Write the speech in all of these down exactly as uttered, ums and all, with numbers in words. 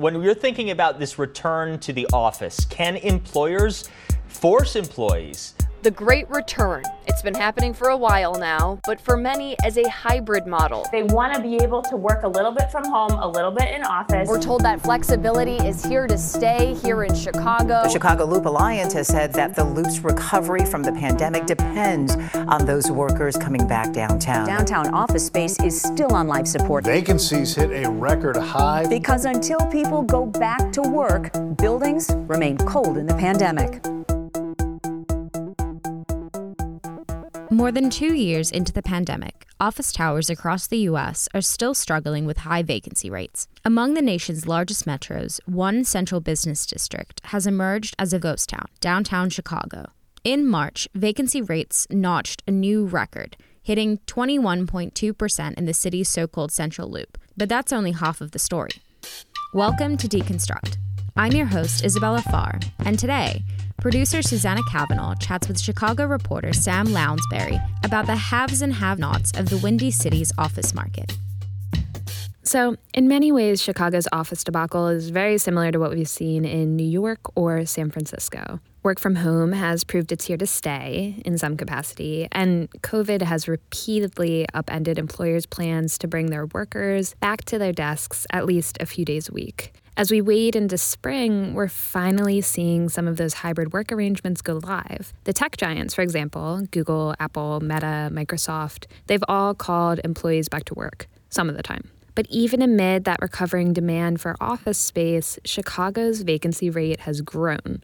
when you're thinking about this return to the office, can employers force employees? The great return. It's been happening for a while now, but for many as a hybrid model. They want to be able to work a little bit from home, a little bit in office. We're told that flexibility is here to stay here in Chicago. The Chicago Loop Alliance has said that the Loop's recovery from the pandemic depends on those workers coming back downtown. Downtown office space is still on life support. Vacancies hit a record high. Because until people go back to work, buildings remain cold in the pandemic. More than two years into the pandemic, office towers across the U S are still struggling with high vacancy rates. Among the nation's largest metros, one central business district has emerged as a ghost town, downtown Chicago. In March, vacancy rates notched a new record, hitting twenty-one point two percent in the city's so-called Central Loop. But that's only half of the story. Welcome to Deconstruct. I'm your host, Isabella Farr, and today, producer Susanna Cavanaugh chats with Chicago reporter Sam Lounsbury about the haves and have-nots of the Windy City's office market. So, in many ways, Chicago's office debacle is very similar to what we've seen in New York or San Francisco. Work from home has proved it's here to stay in some capacity, and COVID has repeatedly upended employers' plans to bring their workers back to their desks at least a few days a week. As we wade into spring, we're finally seeing some of those hybrid work arrangements go live. The tech giants, for example, Google, Apple, Meta, Microsoft, they've all called employees back to work, some of the time. But even amid that recovering demand for office space, Chicago's vacancy rate has grown.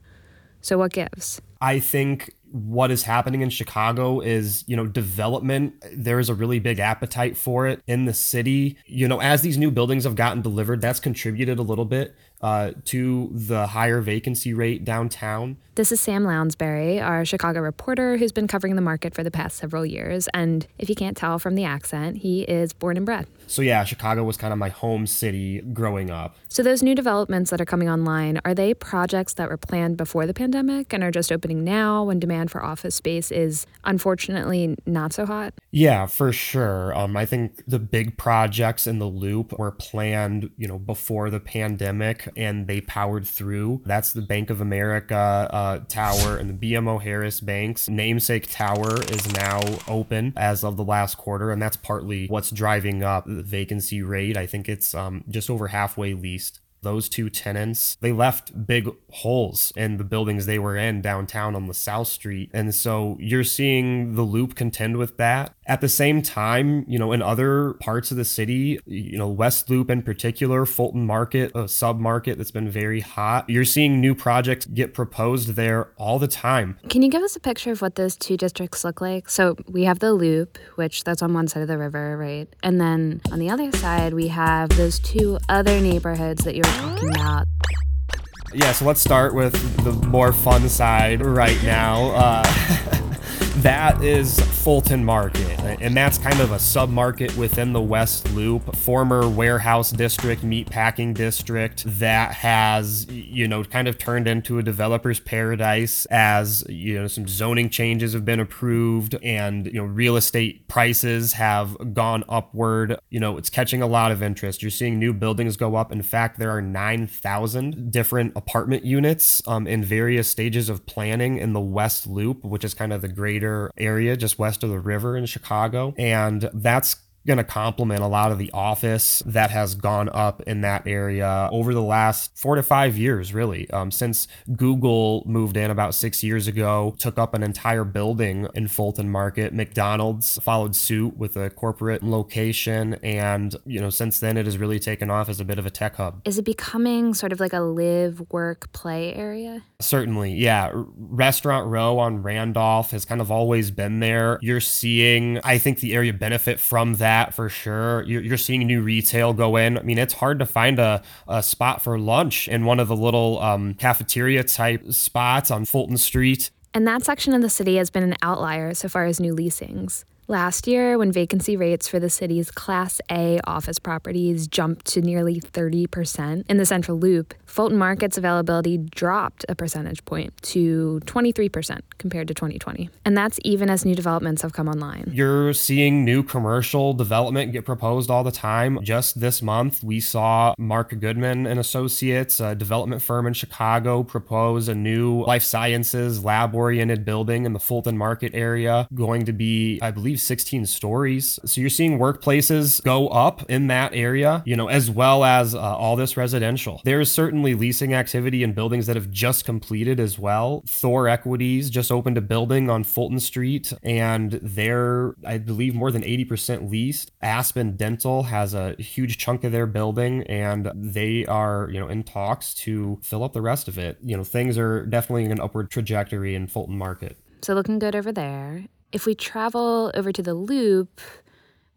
So what gives? I think what is happening in Chicago is, you know, development. There is a really big appetite for it in the city. You know, as these new buildings have gotten delivered, that's contributed a little bit uh, to the higher vacancy rate downtown. This is Sam Lounsbury, our Chicago reporter who's been covering the market for the past several years. And if you can't tell from the accent, he is born and bred. So yeah, Chicago was kind of my home city growing up. So those new developments that are coming online, are they projects that were planned before the pandemic and are just opening now when demand for office space is unfortunately not so hot? Yeah, for sure. Um, I think the big projects in the Loop were planned, you know, before the pandemic and they powered through. That's the Bank of America uh, Tower and the B M O Harris Bank's namesake tower is now open as of the last quarter. And that's partly what's driving up the vacancy rate. I think it's um, just over halfway leased. Those two tenants, they left big holes in the buildings they were in downtown on LaSalle Street. And so you're seeing the Loop contend with that. At the same time, you know, in other parts of the city, you know, West Loop in particular, Fulton Market, a sub-market that's been very hot. You're seeing new projects get proposed there all the time. Can you give us a picture of what those two districts look like? So we have the Loop, which that's on one side of the river, right? And then on the other side, we have those two other neighborhoods that you're talking about. Yeah, so let's start with the more fun side right now. Uh, That is Fulton Market, and that's kind of a sub-market within the West Loop, former warehouse district, meatpacking district that has, you know, kind of turned into a developer's paradise as, you know, some zoning changes have been approved and, you know, real estate prices have gone upward. You know, it's catching a lot of interest. You're seeing new buildings go up. In fact, there are nine thousand different apartment units um, in various stages of planning in the West Loop, which is kind of the greater area just west of the river in Chicago. And that's going to complement a lot of the office that has gone up in that area over the last four to five years, really. Um, since Google moved in about six years ago, took up an entire building in Fulton Market, McDonald's followed suit with a corporate location. And, you know, since then, it has really taken off as a bit of a tech hub. Is it becoming sort of like a live, work, play area? Certainly, yeah. Restaurant Row on Randolph has kind of always been there. You're seeing, I think, the area benefit from that. For sure. You're seeing new retail go in. I mean, it's hard to find a, a spot for lunch in one of the little um, cafeteria type spots on Fulton Street. And that section of the city has been an outlier so far as new leasings. Last year, when vacancy rates for the city's Class A office properties jumped to nearly thirty percent in the Central Loop, Fulton Market's availability dropped a percentage point to twenty-three percent compared to twenty twenty. And that's even as new developments have come online. You're seeing new commercial development get proposed all the time. Just this month, we saw Mark Goodman and Associates, a development firm in Chicago, propose a new life sciences lab-oriented building in the Fulton Market area, going to be, I believe, sixteen stories. So you're seeing workplaces go up in that area, you know, as well as uh, all this residential. There is certainly leasing activity in buildings that have just completed as well. Thor Equities just opened a building on Fulton Street, and they're, I believe, more than eighty percent leased. Aspen Dental has a huge chunk of their building, and they are, you know, in talks to fill up the rest of it. You know, things are definitely in an upward trajectory in Fulton Market. So looking good over there. If we travel over to the Loop,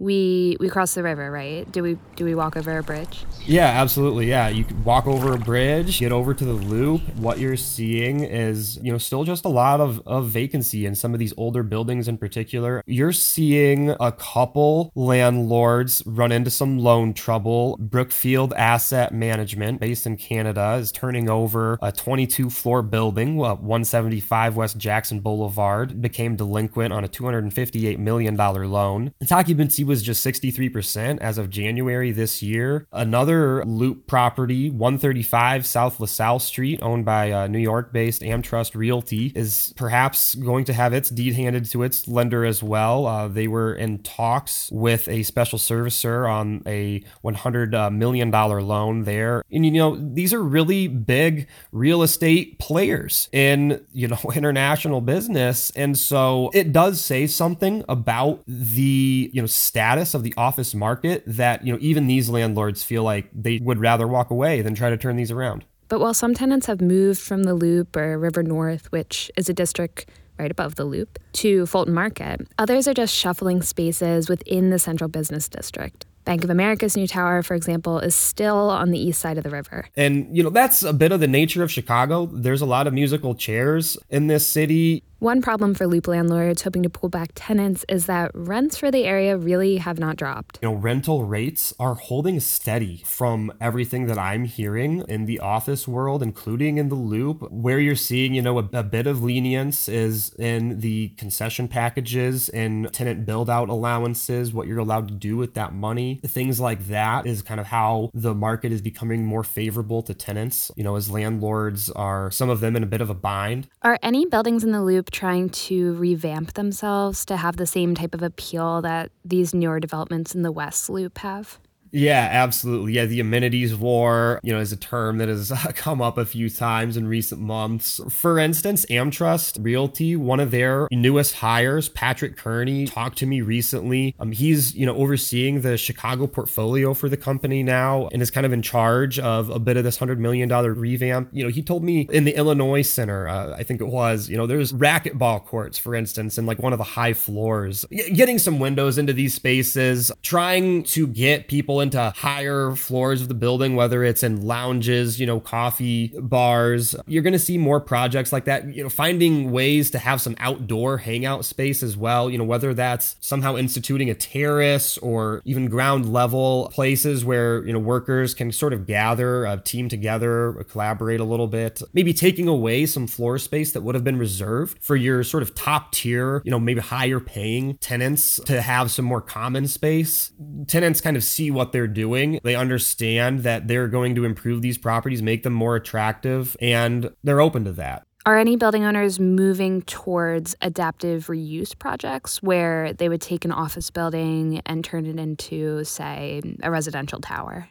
we we cross the river, right? Do we do we walk over a bridge? Yeah, absolutely. Yeah, you can walk over a bridge, get over to the Loop. What you're seeing is, you know, still just a lot of, of vacancy in some of these older buildings in particular. You're seeing a couple landlords run into some loan trouble. Brookfield Asset Management, based in Canada, is turning over a twenty-two floor building, one seventy-five West Jackson Boulevard, became delinquent on a two hundred fifty-eight million dollars loan. Its occupancy was just sixty-three percent as of January this year. Another Loop property, one thirty-five South LaSalle Street, owned by uh, New York-based AmTrust Realty, is perhaps going to have its deed handed to its lender as well. Uh, they were in talks with a special servicer on a one hundred million dollars loan there. And, you know, these are really big real estate players in, you know, international business. And so it does say something about the, you know, status of the office market that, you know, even these landlords feel like they would rather walk away than try to turn these around. But while some tenants have moved from the Loop or River North, which is a district right above the Loop, to Fulton Market, others are just shuffling spaces within the central business district. Bank of America's new tower, for example, is still on the east side of the river. And, you know, that's a bit of the nature of Chicago. There's a lot of musical chairs in this city. One problem for Loop landlords hoping to pull back tenants is that rents for the area really have not dropped. You know, rental rates are holding steady from everything that I'm hearing in the office world, including in the Loop. Where you're seeing, you know, a, a bit of lenience is in the concession packages and tenant build-out allowances, what you're allowed to do with that money. Things like that is kind of how the market is becoming more favorable to tenants, you know, as landlords are, some of them, in a bit of a bind. Are any buildings in the Loop trying to revamp themselves to have the same type of appeal that these newer developments in the West Loop have? Yeah, absolutely. Yeah, the amenities war, you know, is a term that has come up a few times in recent months. For instance, AmTrust Realty, one of their newest hires, Patrick Kearney, talked to me recently. Um, he's, you know, overseeing the Chicago portfolio for the company now and is kind of in charge of a bit of this one hundred million dollars revamp. You know, he told me in the Illinois Center, uh, I think it was, you know, there's racquetball courts, for instance, in like one of the high floors. G- getting some windows into these spaces, trying to get people into higher floors of the building, whether it's in lounges, you know, coffee bars. You're going to see more projects like that, you know, finding ways to have some outdoor hangout space as well, you know, whether that's somehow instituting a terrace or even ground level places where, you know, workers can sort of gather, uh, team together, collaborate a little bit, maybe taking away some floor space that would have been reserved for your sort of top tier, you know, maybe higher paying tenants to have some more common space. Tenants kind of see what they're doing. They understand that they're going to improve these properties, make them more attractive, and they're open to that. Are any building owners moving towards adaptive reuse projects where they would take an office building and turn it into, say, a residential tower?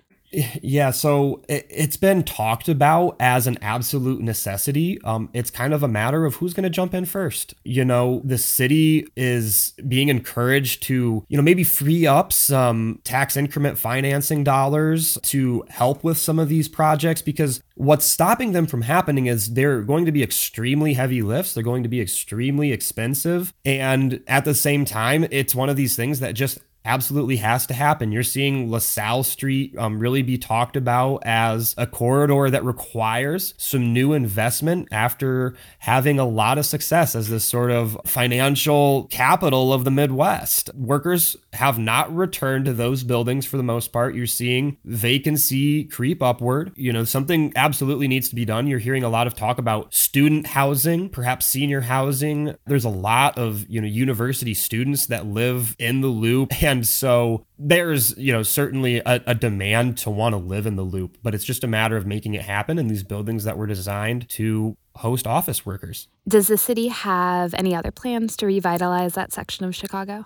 Yeah, so it's been talked about as an absolute necessity. Um, it's kind of a matter of who's going to jump in first. You know, the city is being encouraged to, you know, maybe free up some tax increment financing dollars to help with some of these projects, because what's stopping them from happening is they're going to be extremely heavy lifts. They're going to be extremely expensive. And at the same time, it's one of these things that just absolutely has to happen. You're seeing LaSalle Street um, really be talked about as a corridor that requires some new investment after having a lot of success as this sort of financial capital of the Midwest. Workers have not returned to those buildings for the most part. You're seeing vacancy creep upward. You know, something absolutely needs to be done. You're hearing a lot of talk about student housing, perhaps senior housing. There's a lot of, you know, university students that live in the Loop, and And so there's, you know, certainly a, a demand to want to live in the Loop, but it's just a matter of making it happen in these buildings that were designed to host office workers. Does the city have any other plans to revitalize that section of Chicago?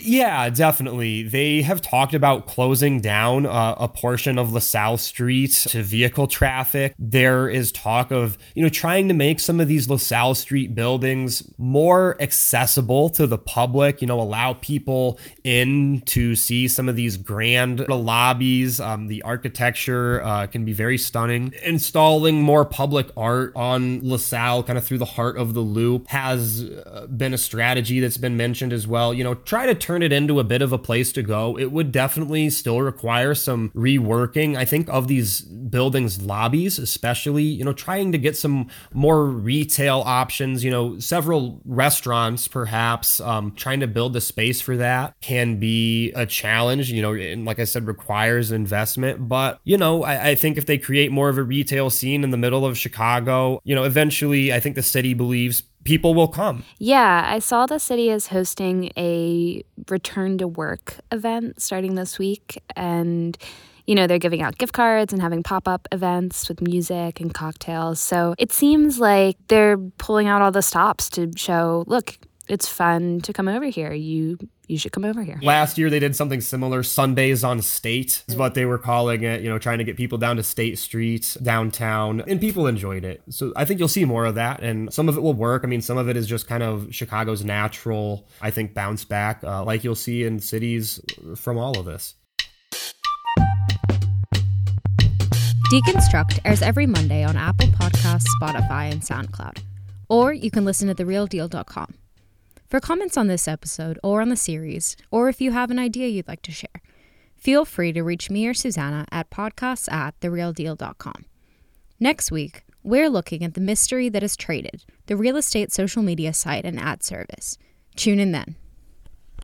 Yeah, definitely. They have talked about closing down uh, a portion of LaSalle Street to vehicle traffic. There is talk of, you know, trying to make some of these LaSalle Street buildings more accessible to the public, you know, allow people in to see some of these grand lobbies. Um, the architecture uh, can be very stunning. Installing more public art on LaSalle kind of through the heart of the Loop has been a strategy that's been mentioned as well. You know, try to turn it into a bit of a place to go. It would definitely still require some reworking, I think, of these buildings' lobbies, especially, you know, trying to get some more retail options, you know, several restaurants, perhaps, um, trying to build the space for that can be a challenge, you know, and like I said, requires investment. But, you know, I, I think if they create more of a retail scene in the middle of Chicago, you know, eventually, I think the city believes people will come. Yeah, I saw the city is hosting a return to work event starting this week. And, you know, they're giving out gift cards and having pop-up events with music and cocktails. So it seems like they're pulling out all the stops to show, look, it's fun to come over here. You you should come over here. Last year, they did something similar. Sundays on State is what they were calling it, you know, trying to get people down to State Street, downtown, and people enjoyed it. So I think you'll see more of that, and some of it will work. I mean, some of it is just kind of Chicago's natural, I think, bounce back, uh, like you'll see in cities from all of this. Deconstruct airs every Monday on Apple Podcasts, Spotify, and SoundCloud. Or you can listen at the real deal dot com. For comments on this episode or on the series, or if you have an idea you'd like to share, feel free to reach me or Susanna at podcasts at the real deal dot com. Next week, we're looking at the mystery that is Traded, the real estate social media site and ad service. Tune in then.